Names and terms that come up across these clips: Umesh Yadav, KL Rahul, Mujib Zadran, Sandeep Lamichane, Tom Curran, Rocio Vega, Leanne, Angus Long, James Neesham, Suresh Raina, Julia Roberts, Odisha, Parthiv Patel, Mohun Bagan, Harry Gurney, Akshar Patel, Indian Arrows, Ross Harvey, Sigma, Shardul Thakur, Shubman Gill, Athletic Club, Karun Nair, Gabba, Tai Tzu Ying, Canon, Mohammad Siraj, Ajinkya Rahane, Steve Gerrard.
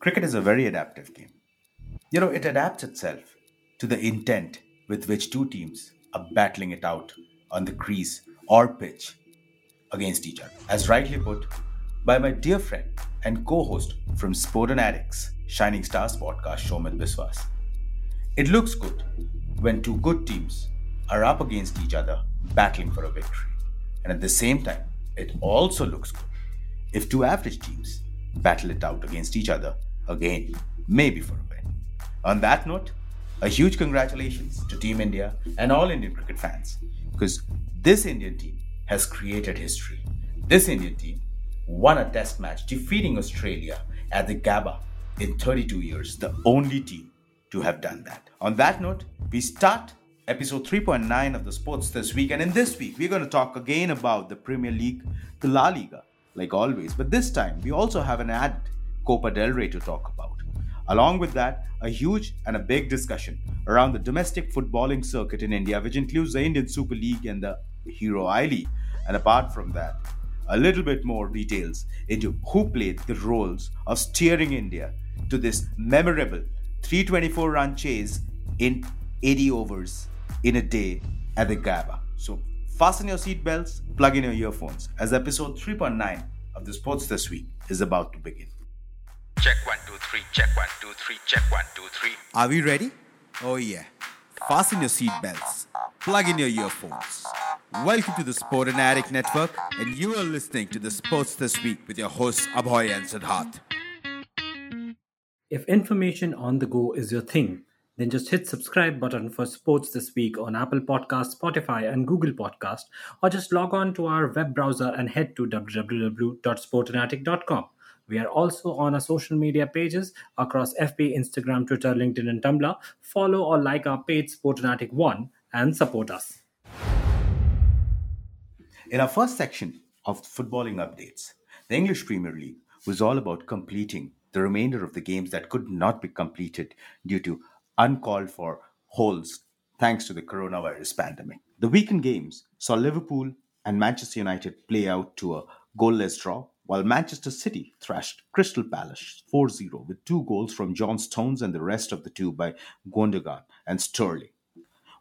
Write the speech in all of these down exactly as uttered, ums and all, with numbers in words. Cricket is a very adaptive game. You know, it adapts itself to the intent with which two teams are battling it out on the crease or pitch against each other. As rightly put by my dear friend and co-host from Sport and Addicts, Shining Stars podcast, Shomit Biswas. It looks good when two good teams are up against each other battling for a victory. And at the same time, it also looks good if two average teams battle it out against each other again, maybe for a win. On that note, a huge congratulations to Team India and all Indian cricket fans, because this Indian team has created history. This Indian team won a test match defeating Australia at the Gabba in thirty-two years, the only team to have done that. On that note, we start episode three point nine of the Sports This Week, and in this week, we're going to talk again about the Premier League, the La Liga, like always, but this time we also have an added Copa del Rey to talk about. Along with that, a huge and a big discussion around the domestic footballing circuit in India, which includes the Indian Super League and the Hero I-League. And apart from that, a little bit more details into who played the roles of steering India to this memorable three hundred twenty-four run chase in eighty overs in a day at the Gabba. So fasten your seatbelts, plug in your earphones, as episode three point nine of the Sports This Week is about to begin. Check one, two, three, check one, two, three, check one, two, three. Are we ready? Oh yeah. Fasten your seatbelts, plug in your earphones. Welcome to the Sport and Addict Network, and you are listening to the Sports This Week with your hosts Abhay and Siddharth. If information on the go is your thing, then just hit subscribe button for Sports This Week on Apple Podcasts, Spotify and Google Podcast, or just log on to our web browser and head to w w w dot sport and addict dot com. We are also on our social media pages across F B, Instagram, Twitter, LinkedIn and Tumblr. Follow or like our page Sport and Addict one and support us. In our first section of footballing updates, the English Premier League was all about completing the remainder of the games that could not be completed due to uncalled for holes thanks to the coronavirus pandemic. The weekend games saw Liverpool and Manchester United play out to a goalless draw, while Manchester City thrashed Crystal Palace four zero with two goals from John Stones and the rest of the two by Gundogan and Sterling,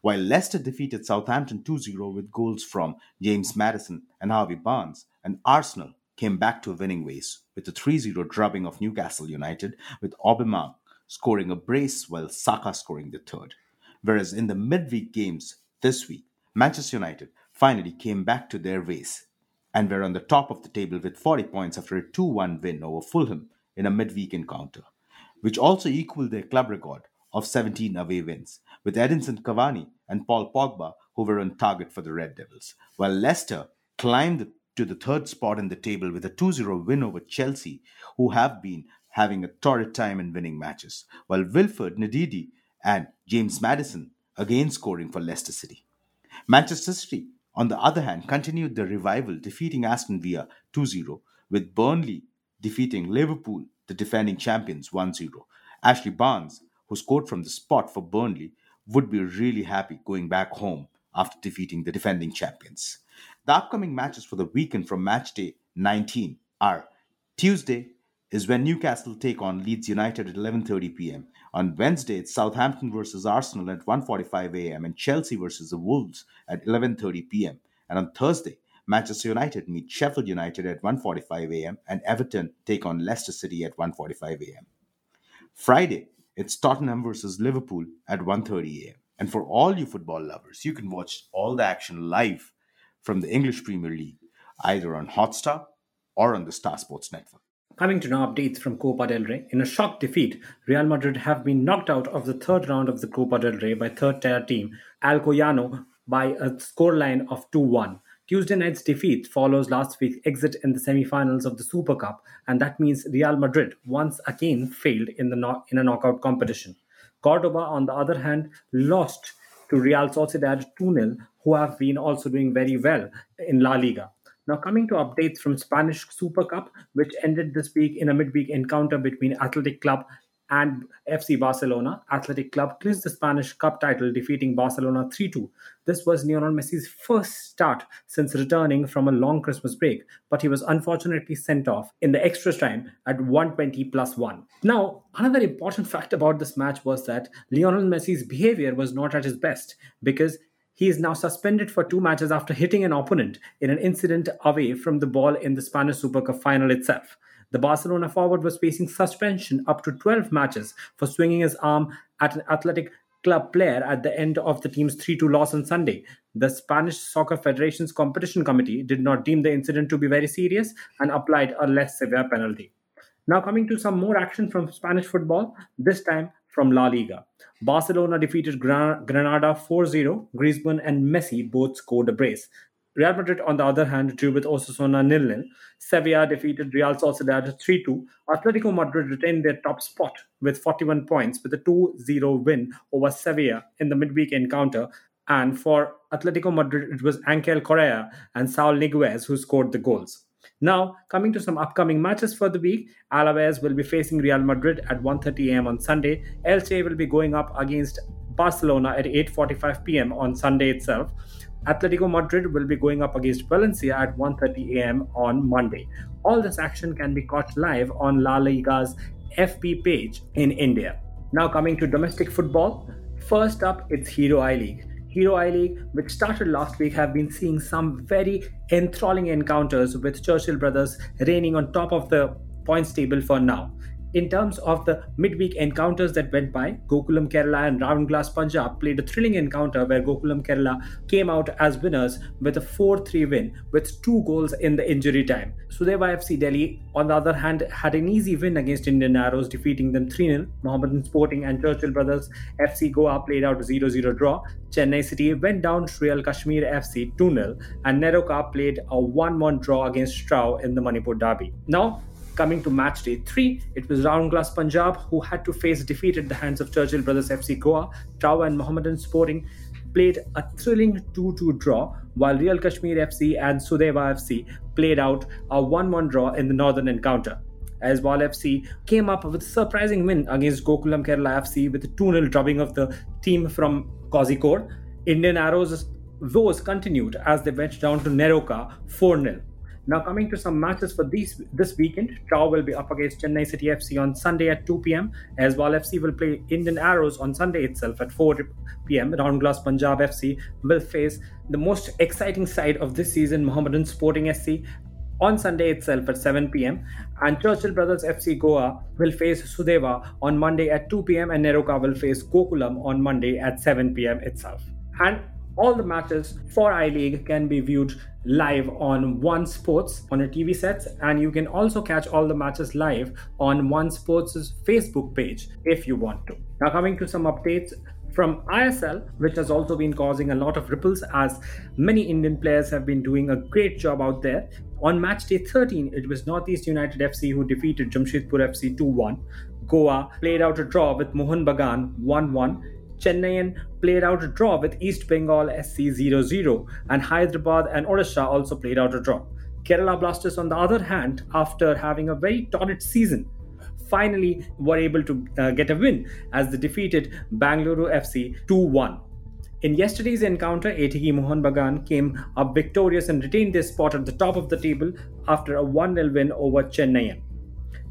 while Leicester defeated Southampton two zero with goals from James Maddison and Harvey Barnes, and Arsenal came back to winning ways with a three zero drubbing of Newcastle United, with Aubameyang scoring a brace while Saka scoring the third. Whereas in the midweek games this week, Manchester United finally came back to their ways and were on the top of the table with forty points after a two one win over Fulham in a midweek encounter, which also equaled their club record of seventeen away wins, with Edinson Cavani and Paul Pogba who were on target for the Red Devils, while Leicester climbed to the third spot in the table with a two zero win over Chelsea, who have been having a torrid time in winning matches, while Wilfred Ndidi and James Maddison again scoring for Leicester City. Manchester City, on the other hand, continued the revival, defeating Aston Villa two zero, with Burnley defeating Liverpool, the defending champions, one zero. Ashley Barnes, who scored from the spot for Burnley, would be really happy going back home after defeating the defending champions. The upcoming matches for the weekend from match day nineteen are: Tuesday is when Newcastle take on Leeds United at eleven thirty p.m. On Wednesday, it's Southampton versus Arsenal at one forty-five a.m. and Chelsea versus the Wolves at eleven thirty p.m. And on Thursday, Manchester United meet Sheffield United at one forty-five a.m. and Everton take on Leicester City at one forty-five a.m. Friday, it's Tottenham versus Liverpool at one thirty a.m. And for all you football lovers, you can watch all the action live from the English Premier League, either on Hotstar or on the Star Sports Network. Coming to now updates from Copa del Rey. In a shock defeat, Real Madrid have been knocked out of the third round of the Copa del Rey by third-tier team Alcoyano by a scoreline of two one. Tuesday night's defeat follows last week's exit in the semi-finals of the Super Cup, and that means Real Madrid once again failed in the no- in a knockout competition. Cordoba, on the other hand, lost to Real Sociedad two nil, who have been also doing very well in La Liga. Now coming to updates from Spanish Super Cup, which ended this week in a midweek encounter between Athletic Club and F C Barcelona, Athletic Club clinched the Spanish Cup title, defeating Barcelona three two. This was Lionel Messi's first start since returning from a long Christmas break, but he was unfortunately sent off in the extra time at one twenty plus one. Now, another important fact about this match was that Lionel Messi's behavior was not at his best, because he is now suspended for two matches after hitting an opponent in an incident away from the ball in the Spanish Super Cup final itself. The Barcelona forward was facing suspension up to twelve matches for swinging his arm at an Athletic Club player at the end of the team's three two loss on Sunday. The Spanish Soccer Federation's competition committee did not deem the incident to be very serious and applied a less severe penalty. Now coming to some more action from Spanish football, this time from La Liga. Barcelona defeated Gran- Granada four zero. Griezmann and Messi both scored a brace. Real Madrid, on the other hand, drew with Osasuna nil nil. Sevilla defeated Real Sociedad three two. Atletico Madrid retained their top spot with forty-one points with a two zero win over Sevilla in the midweek encounter. And for Atletico Madrid, it was Ángel Correa and Saul Niguez who scored the goals. Now, coming to some upcoming matches for the week, Alaves will be facing Real Madrid at one thirty a.m. on Sunday. Elche will be going up against Barcelona at eight forty-five p.m. on Sunday itself. Atletico Madrid will be going up against Valencia at one thirty a.m. on Monday. All this action can be caught live on La Liga's F B page in India. Now coming to domestic football, first up it's Hero I-League. Hero I-League, which started last week, have been seeing some very enthralling encounters with Churchill Brothers reigning on top of the points table for now. In terms of the midweek encounters that went by, Gokulam Kerala and Round Glass Punjab played a thrilling encounter where Gokulam Kerala came out as winners with a four three win with two goals in the injury time. Sudeva F C Delhi, on the other hand, had an easy win against Indian Arrows, defeating them three nil. Mohammedan Sporting and Churchill Brothers F C Goa played out a zero zero draw. Chennai City went down to Real Kashmir F C two nil, and NEROCA played a one one draw against TRAU in the Manipur derby. Now, coming to match day three, it was Round Glass Punjab who had to face defeat at the hands of Churchill Brothers F C Goa. TRAU and Mohammedan Sporting played a thrilling two two draw, while Real Kashmir F C and Sudeva F C played out a one one draw in the northern encounter. As Wal F C came up with a surprising win against Gokulam Kerala F C with a two nil drubbing of the team from Kozhikode. Indian Arrows' woes continued as they went down to NEROCA four nil. Now coming to some matches for these, this weekend, TRAU will be up against Chennai City F C on Sunday at two p.m. as Wal F C will play Indian Arrows on Sunday itself at four p.m. Round Glass Punjab F C will face the most exciting side of this season, Mohammedan Sporting S C, on Sunday itself at seven p.m. and Churchill Brothers F C Goa will face Sudeva on Monday at two p.m. and NEROCA will face Gokulam on Monday at seven p.m. itself. And all the matches for I-League can be viewed live on One Sports on your T V sets, and you can also catch all the matches live on One Sports' Facebook page if you want to. Now coming to some updates from I S L, which has also been causing a lot of ripples as many Indian players have been doing a great job out there. On match day thirteen, it was Northeast United F C who defeated Jamshedpur F C two one. Goa played out a draw with Mohun Bagan one one. Chennaiyin played out a draw with East Bengal S C zero zero, and Hyderabad and Odisha also played out a draw. Kerala Blasters, on the other hand, after having a very torrid season, finally were able to uh, get a win as they defeated Bengaluru F C two one. In yesterday's encounter, Atiki Mohun Bagan came up victorious and retained their spot at the top of the table after a one nil win over Chennaiyin.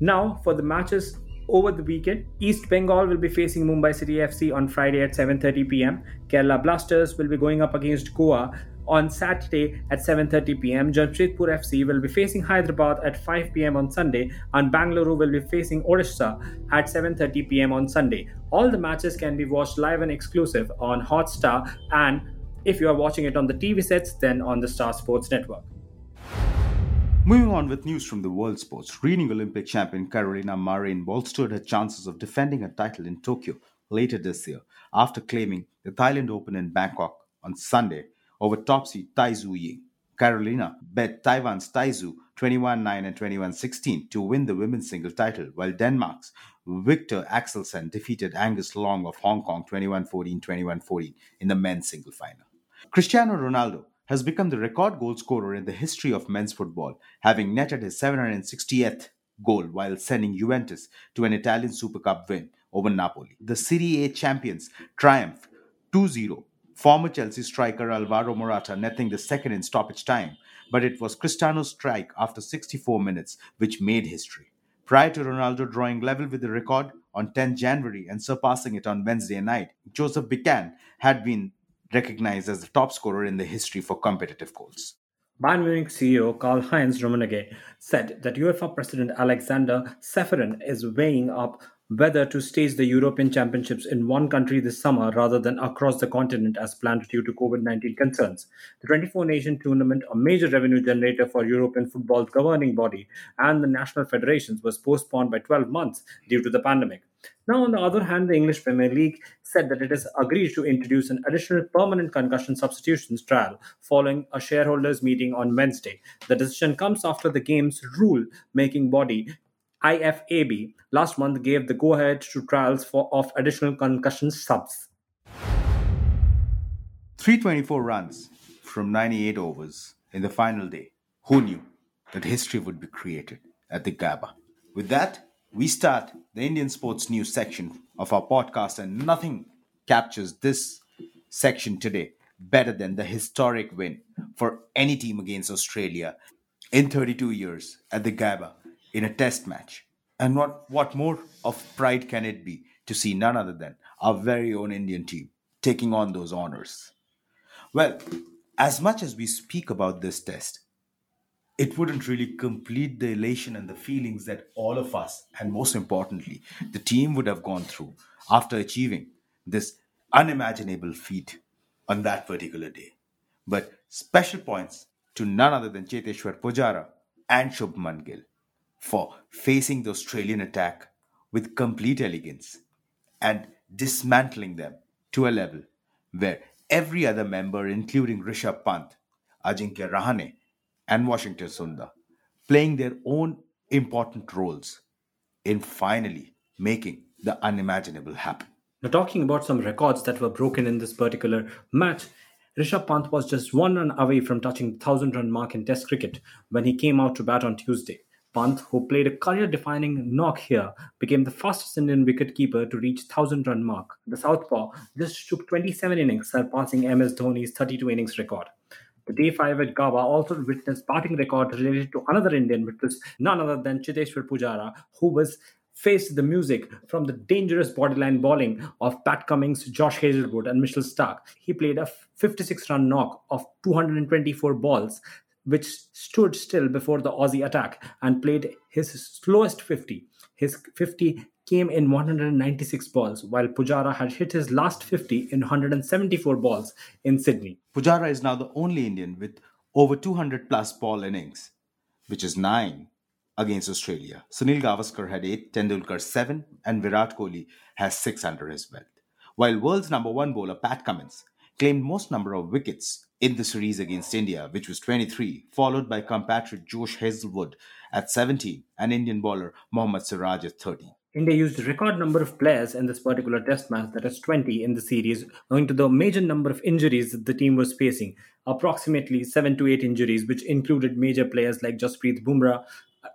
Now for the matches over the weekend, East Bengal will be facing Mumbai City F C on Friday at seven thirty p.m. Kerala Blasters will be going up against Goa on Saturday at seven thirty p.m. Jamshedpur F C will be facing Hyderabad at five p.m. on Sunday, and Bengaluru will be facing Odisha at seven thirty p.m. on Sunday. All the matches can be watched live and exclusive on Hotstar, and if you are watching it on the T V sets, then on the Star Sports Network. Moving on with news from the world sports, reigning Olympic champion Carolina Marin bolstered her chances of defending her title in Tokyo later this year after claiming the Thailand Open in Bangkok on Sunday over top seed Tai Tzu Ying. Carolina bet Taiwan's Tai Tzu twenty-one nine and twenty-one sixteen to win the women's single title, while Denmark's Victor Axelsen defeated Angus Long of Hong Kong twenty-one fourteen twenty-one fourteen in the men's single final. Cristiano Ronaldo has become the record goal scorer in the history of men's football, having netted his seven hundred sixtieth goal while sending Juventus to an Italian Super Cup win over Napoli. The Serie A champions triumphed two zero. Former Chelsea striker Alvaro Morata netting the second in stoppage time, but it was Cristiano's strike after sixty-four minutes which made history. Prior to Ronaldo drawing level with the record on the tenth of January and surpassing it on Wednesday night, Joseph Bican had been recognized as the top scorer in the history for competitive goals. Bayern Munich C E O Karl-Heinz Rummenigge said that UEFA President Alexander Seferin is weighing up whether to stage the European Championships in one country this summer rather than across the continent as planned due to COVID nineteen concerns. The twenty-four nation tournament, a major revenue generator for European football's governing body and the national federations, was postponed by twelve months due to the pandemic. Now, on the other hand, the English Premier League said that it has agreed to introduce an additional permanent concussion substitutions trial following a shareholders' meeting on Wednesday. The decision comes after the game's rule-making body I F A B last month gave the go-ahead to trials for of additional concussion subs. three hundred twenty-four runs from ninety-eight overs in the final day. Who knew that history would be created at the Gabba? With that, we start the Indian sports news section of our podcast, and nothing captures this section today better than the historic win for any team against Australia in thirty-two years at the Gabba in a test match. And what, what more of pride can it be to see none other than our very own Indian team taking on those honours? Well, as much as we speak about this test, it wouldn't really complete the elation and the feelings that all of us, and most importantly, the team would have gone through after achieving this unimaginable feat on that particular day. But special points to none other than Cheteshwar Pujara and Shubman Gill for facing the Australian attack with complete elegance and dismantling them to a level where every other member, including Rishabh Pant, Ajinkya Rahane and Washington Sundar, playing their own important roles in finally making the unimaginable happen. Now, talking about some records that were broken in this particular match, Rishabh Pant was just one run away from touching the thousand-run mark in Test cricket when he came out to bat on Tuesday. Pant, who played a career-defining knock here, became the fastest Indian wicketkeeper to reach thousand-run mark. The southpaw just took twenty-seven innings, surpassing M S Dhoni's thirty-two innings record. The day five at Gabba also witnessed batting record related to another Indian, which was none other than Cheteshwar Pujara, who was faced the music from the dangerous borderline bowling of Pat Cummins, Josh Hazlewood and Mitchell Starc. He played a fifty-six run knock of two hundred twenty-four balls, which stood still before the Aussie attack and played his slowest fifty. His fifty came in one hundred ninety-six balls, while Pujara had hit his last fifty in one hundred seventy-four balls in Sydney. Pujara is now the only Indian with over two hundred plus ball innings, which is nine, against Australia. Sunil Gavaskar had eight, Tendulkar seven, and Virat Kohli has six under his belt. While world's number one bowler Pat Cummins claimed most number of wickets in the series against India, which was twenty-three, followed by compatriot Josh Hazlewood at seventeen and Indian bowler Mohammad Siraj at thirteen. India used a record number of players in this particular test match, that is twenty in the series, owing to the major number of injuries that the team was facing, approximately seven to eight injuries, which included major players like Jasprit Bumrah,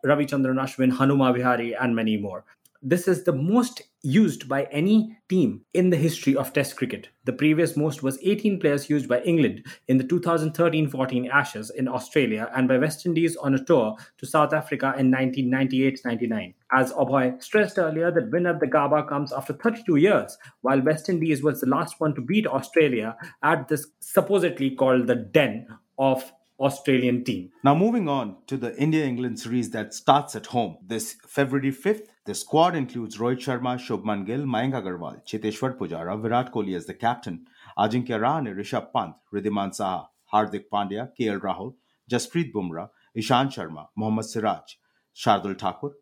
Ravichandran Ashwin, Hanuma Vihari and many more. This is the most used by any team in the history of Test cricket. The previous most was eighteen players used by England in the two thousand thirteen fourteen Ashes in Australia and by West Indies on a tour to South Africa in nineteen ninety-eight ninety-nine. As Obhoy stressed earlier, that win at the Gabba comes after thirty-two years, while West Indies was the last one to beat Australia at this supposedly called the den of Australian team. Now moving on to the India-England series that starts at home this February fifth. The squad includes Rohit Sharma, Shubman Gill, Mayank Agarwal, Cheteshwar Pujara, Virat Kohli as the captain, Ajinkya Rahane, Rishabh Pant, Riddhiman Saha, Hardik Pandya, K L Rahul, Jasprit Bumrah, Ishan Sharma, Mohammad Siraj, Shardul Thakur,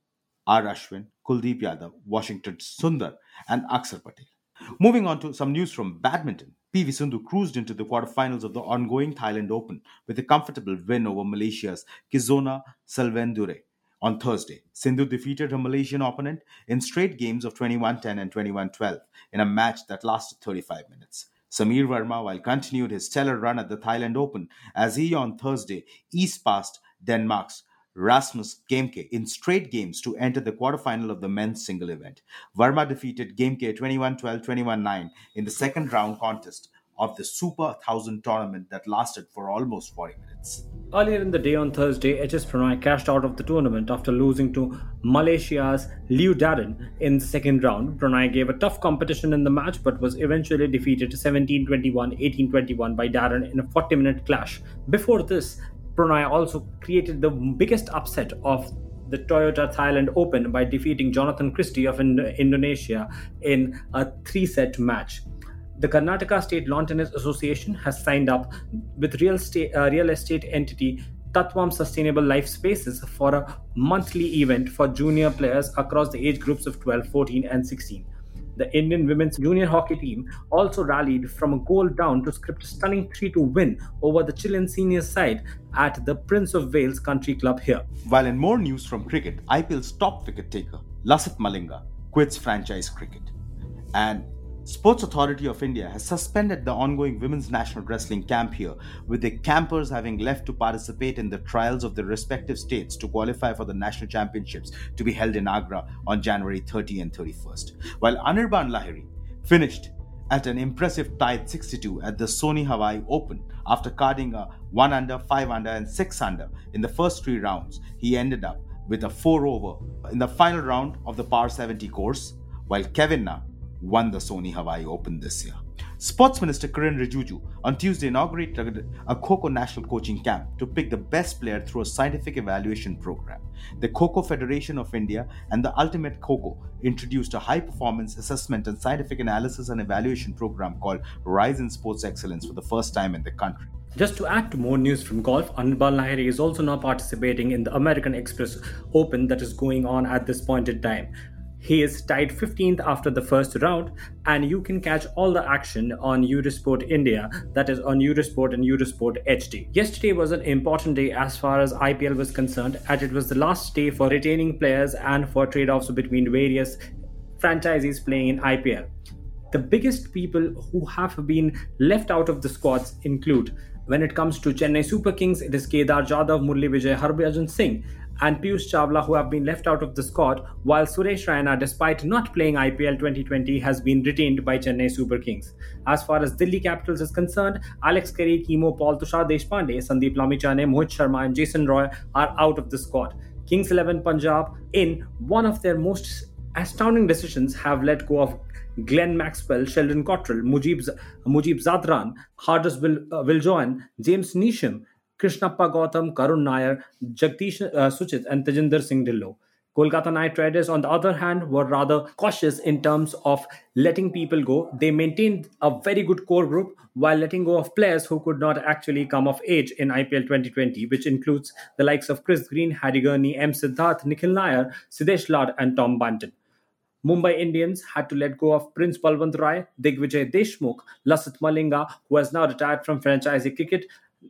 R Ashwin, Kuldeep Yadav, Washington Sundar and Akshar Patel. Moving on to some news from badminton. P V Sindhu cruised into the quarterfinals of the ongoing Thailand Open with a comfortable win over Malaysia's Kizona Salvandure on Thursday. Sindhu defeated her Malaysian opponent in straight games of twenty-one ten and twenty-one twelve in a match that lasted thirty-five minutes. Samir Verma, while continued his stellar run at the Thailand Open, as he on Thursday eased past Denmark's Rasmus Gemke in straight games to enter the quarterfinal of the men's single event. Verma defeated Gemke twenty-one twelve, twenty-one nine in the second round contest of the Super one thousand tournament that lasted for almost forty minutes. Earlier in the day on Thursday, H S Pranay cashed out of the tournament after losing to Malaysia's Liu Darren in the second round. Pranay gave a tough competition in the match but was eventually defeated seventeen twenty-one, eighteen twenty-one by Darren in a forty-minute clash. Before this, Pranay also created the biggest upset of the Toyota Thailand Open by defeating Jonathan Christie of Ind- Indonesia in a three-set match. The Karnataka State Lawn Tennis Association has signed up with real estate, uh, real estate entity Tatvam Sustainable Life Spaces for a monthly event for junior players across the age groups of twelve, fourteen and sixteen. The Indian women's junior hockey team also rallied from a goal down to script a stunning three two win over the Chilean senior side at the Prince of Wales Country Club here. While in more news from cricket, I P L's top wicket taker Lasith Malinga quits franchise cricket, and Sports Authority of India has suspended the ongoing women's national wrestling camp here, with the campers having left to participate in the trials of their respective states to qualify for the national championships to be held in Agra on January thirtieth and thirty-first. While Anirban Lahiri finished at an impressive tied sixty-two at the Sony Hawaii Open after carding a one under, five under and six under in the first three rounds, he ended up with a four over in the final round of the par seventy course, while Kevin Na won the Sony Hawaii Open this year. Sports Minister Kiren Rijiju on Tuesday inaugurated a Kho-Kho National Coaching Camp to pick the best player through a scientific evaluation program. The Kho-Kho Federation of India and the Ultimate Kho-Kho introduced a high-performance assessment and scientific analysis and evaluation program called Rise in Sports Excellence for the first time in the country. Just to add to more news from golf, Anirban Lahiri is also now participating in the American Express Open that is going on at this point in time. He is tied fifteenth after the first round, and you can catch all the action on Eurosport India, that is on Eurosport and Eurosport H D. Yesterday was an important day as far as I P L was concerned, as it was the last day for retaining players and for trade-offs between various franchises playing in I P L. The biggest people who have been left out of the squads include, when it comes to Chennai Super Kings, it is Kedar Jadhav, Murali Vijay, Harbhajan Singh and Piyush Chawla who have been left out of the squad, while Suresh Raina, despite not playing I P L twenty twenty, has been retained by Chennai Super Kings. As far as Delhi Capitals is concerned, Alex Carey, Kimo Paul, Tushar Deshpande, Sandeep Lamichane, Mohit Sharma and Jason Roy are out of the squad. Kings eleven Punjab, in one of their most astounding decisions, have let go of Glenn Maxwell, Sheldon Cottrell, Mujib, Mujib Zadran, Hardus Viljoen, James Neesham, Krishnappa Gautam, Karun Nair, Jagdish uh, Suchit and Tejinder Singh Dillo. Kolkata Knight Riders, on the other hand, were rather cautious in terms of letting people go. They maintained a very good core group while letting go of players who could not actually come of age in I P L twenty twenty, which includes the likes of Chris Green, Harry Gurney, M. Siddharth, Nikhil Nair, Siddesh Lad and Tom Banton. Mumbai Indians had to let go of Prince Balwant Rai, Digvijay Deshmukh, Lasith Malinga, who has now retired from franchise cricket,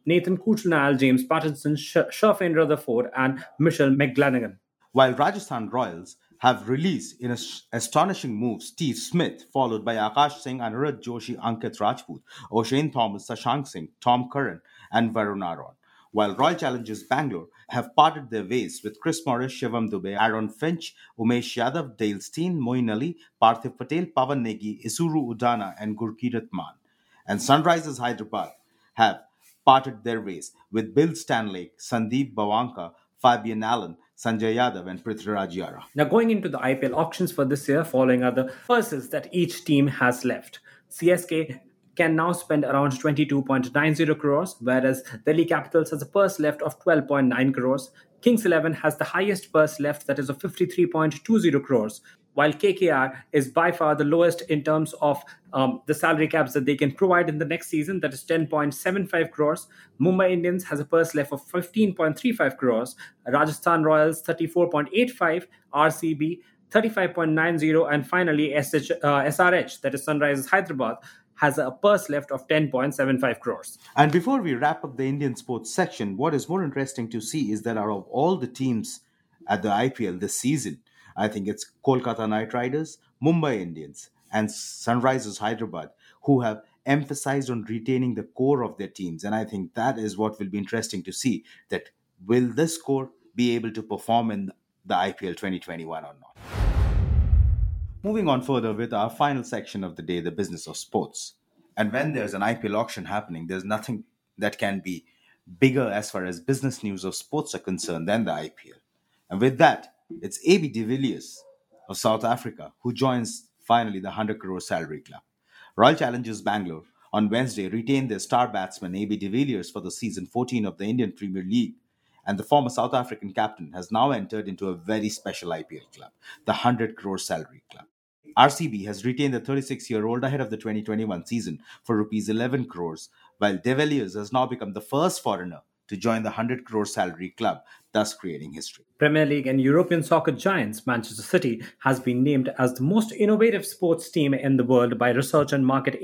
Nathan Kuchunal, James Patterson, Sherfane Rutherford and Michelle McGlanagan. While Rajasthan Royals have released in an sh- astonishing move Steve Smith, followed by Akash Singh, Anuradh Joshi, Ankit Rajput, O'Shane Thomas, Sashank Singh, Tom Curran and Varun Aron. While Royal Challengers Bangalore have parted their ways with Chris Morris, Shivam Dubey, Aaron Finch, Umesh Yadav, Dale Steen, Moeen Ali, Parthiv Patel, Pavan Negi, Isuru Udana and Gurkirat Man. And Sunrisers Hyderabad have parted their ways with Bill Stanlake, Sandeep Bawanka, Fabian Allen, Sanjay Yadav and Prithviraj Yara. Now going into the I P L auctions for this year, following are the purses that each team has left. C S K can now spend around twenty-two point nine zero crores, whereas Delhi Capitals has a purse left of twelve point nine crores. Kings eleven has the highest purse left, that is of fifty-three point two zero crores, while K K R is by far the lowest in terms of um, the salary caps that they can provide in the next season, that is ten point seven five crores. Mumbai Indians has a purse left of fifteen point three five crores, Rajasthan Royals thirty-four point eight five, R C B thirty-five point nine zero and finally S H, uh, S R H, that is Sunrisers Hyderabad, has a purse left of ten point seven five crores. And before we wrap up the Indian sports section, what is more interesting to see is that out of all the teams at the I P L this season, I think it's Kolkata Knight Riders, Mumbai Indians and Sunrisers Hyderabad who have emphasized on retaining the core of their teams. And I think that is what will be interesting to see, that will this core be able to perform in the I P L twenty twenty-one or not. Moving on further with our final section of the day, the business of sports. And when there's an I P L auction happening, there's nothing that can be bigger as far as business news of sports are concerned than the I P L. And with that, it's A B de Villiers of South Africa who joins finally the one hundred crore salary club. Royal Challengers Bangalore on Wednesday retained their star batsman A B de Villiers for the season fourteen of the Indian Premier League. And the former South African captain has now entered into a very special I P L club, the one hundred crore salary club. R C B has retained the thirty-six-year-old ahead of the twenty twenty-one season for rupees eleven crores, while de Villiers has now become the first foreigner to join the one hundred crore salary club, thus creating history. Premier League and European soccer giants Manchester City has been named as the most innovative sports team in the world by research and market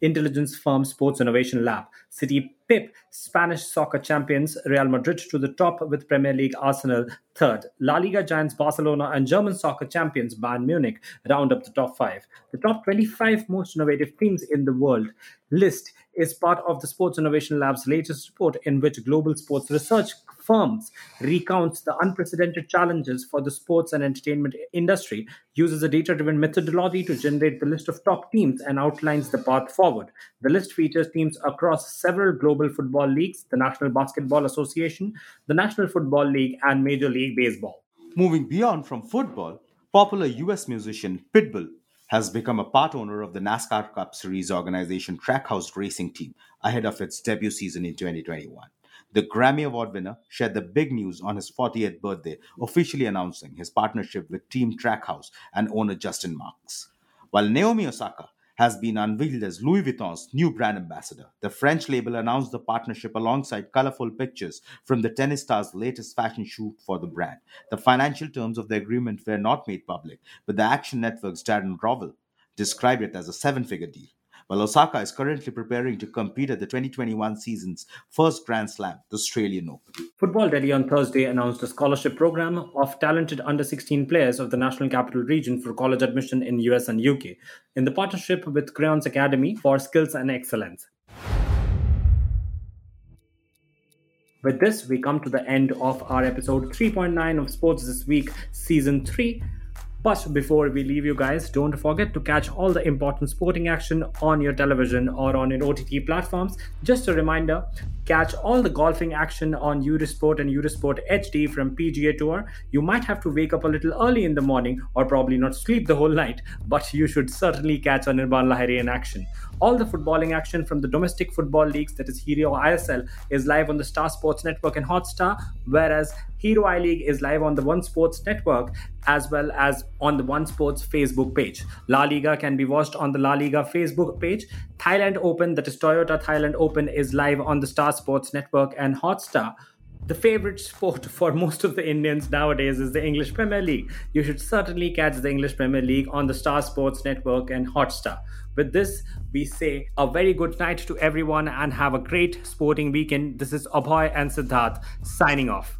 intelligence firm Sports Innovation Lab. City pip Spanish soccer champions Real Madrid to the top, with Premier League Arsenal third. La Liga giants Barcelona and German soccer champions Bayern Munich round up the top five. The top twenty-five most innovative teams in the world list is part of the Sports Innovation Lab's latest report, in which global sports research firms recounts the unprecedented challenges for the sports and entertainment industry, uses a data-driven methodology to generate the list of top teams, and outlines the path forward. The list features teams across several global football leagues, the National Basketball Association, the National Football League, and Major League Baseball. Moving beyond from football, popular U S musician Pitbull has become a part owner of the NASCAR Cup Series organization Trackhouse Racing Team ahead of its debut season in twenty twenty-one. The Grammy Award winner shared the big news on his fortieth birthday, officially announcing his partnership with Team Trackhouse and owner Justin Marks. While Naomi Osaka has been unveiled as Louis Vuitton's new brand ambassador, the French label announced the partnership alongside colorful pictures from the tennis star's latest fashion shoot for the brand. The financial terms of the agreement were not made public, but the Action Network's Darren Rovell described it as a seven-figure deal. While Osaka is currently preparing to compete at the twenty twenty-one season's first Grand Slam, the Australian Open. Football Delhi on Thursday announced a scholarship program of talented under sixteen players of the National Capital Region for college admission in U S and U K, in the partnership with Crayons Academy for Skills and Excellence. With this, we come to the end of our episode three point nine of Sports This Week, Season three. But before we leave you guys, don't forget to catch all the important sporting action on your television or on your O T T platforms. Just a reminder, catch all the golfing action on Eurosport and Eurosport H D from P G A Tour. You might have to wake up a little early in the morning or probably not sleep the whole night, but you should certainly catch Anirban Lahiri in action. All the footballing action from the domestic football leagues, that is Hero I S L, is live on the Star Sports Network and Hotstar, whereas Hero I-League is live on the One Sports Network as well as on the One Sports Facebook page. La Liga can be watched on the La Liga Facebook page. Thailand Open, that is Toyota Thailand Open, is live on the Star Sports Network and Hotstar. The favorite sport for most of the Indians nowadays is the English Premier League. You should certainly catch the English Premier League on the Star Sports Network and Hotstar. With this, we say a very good night to everyone and have a great sporting weekend. This is Abhay and Siddharth signing off.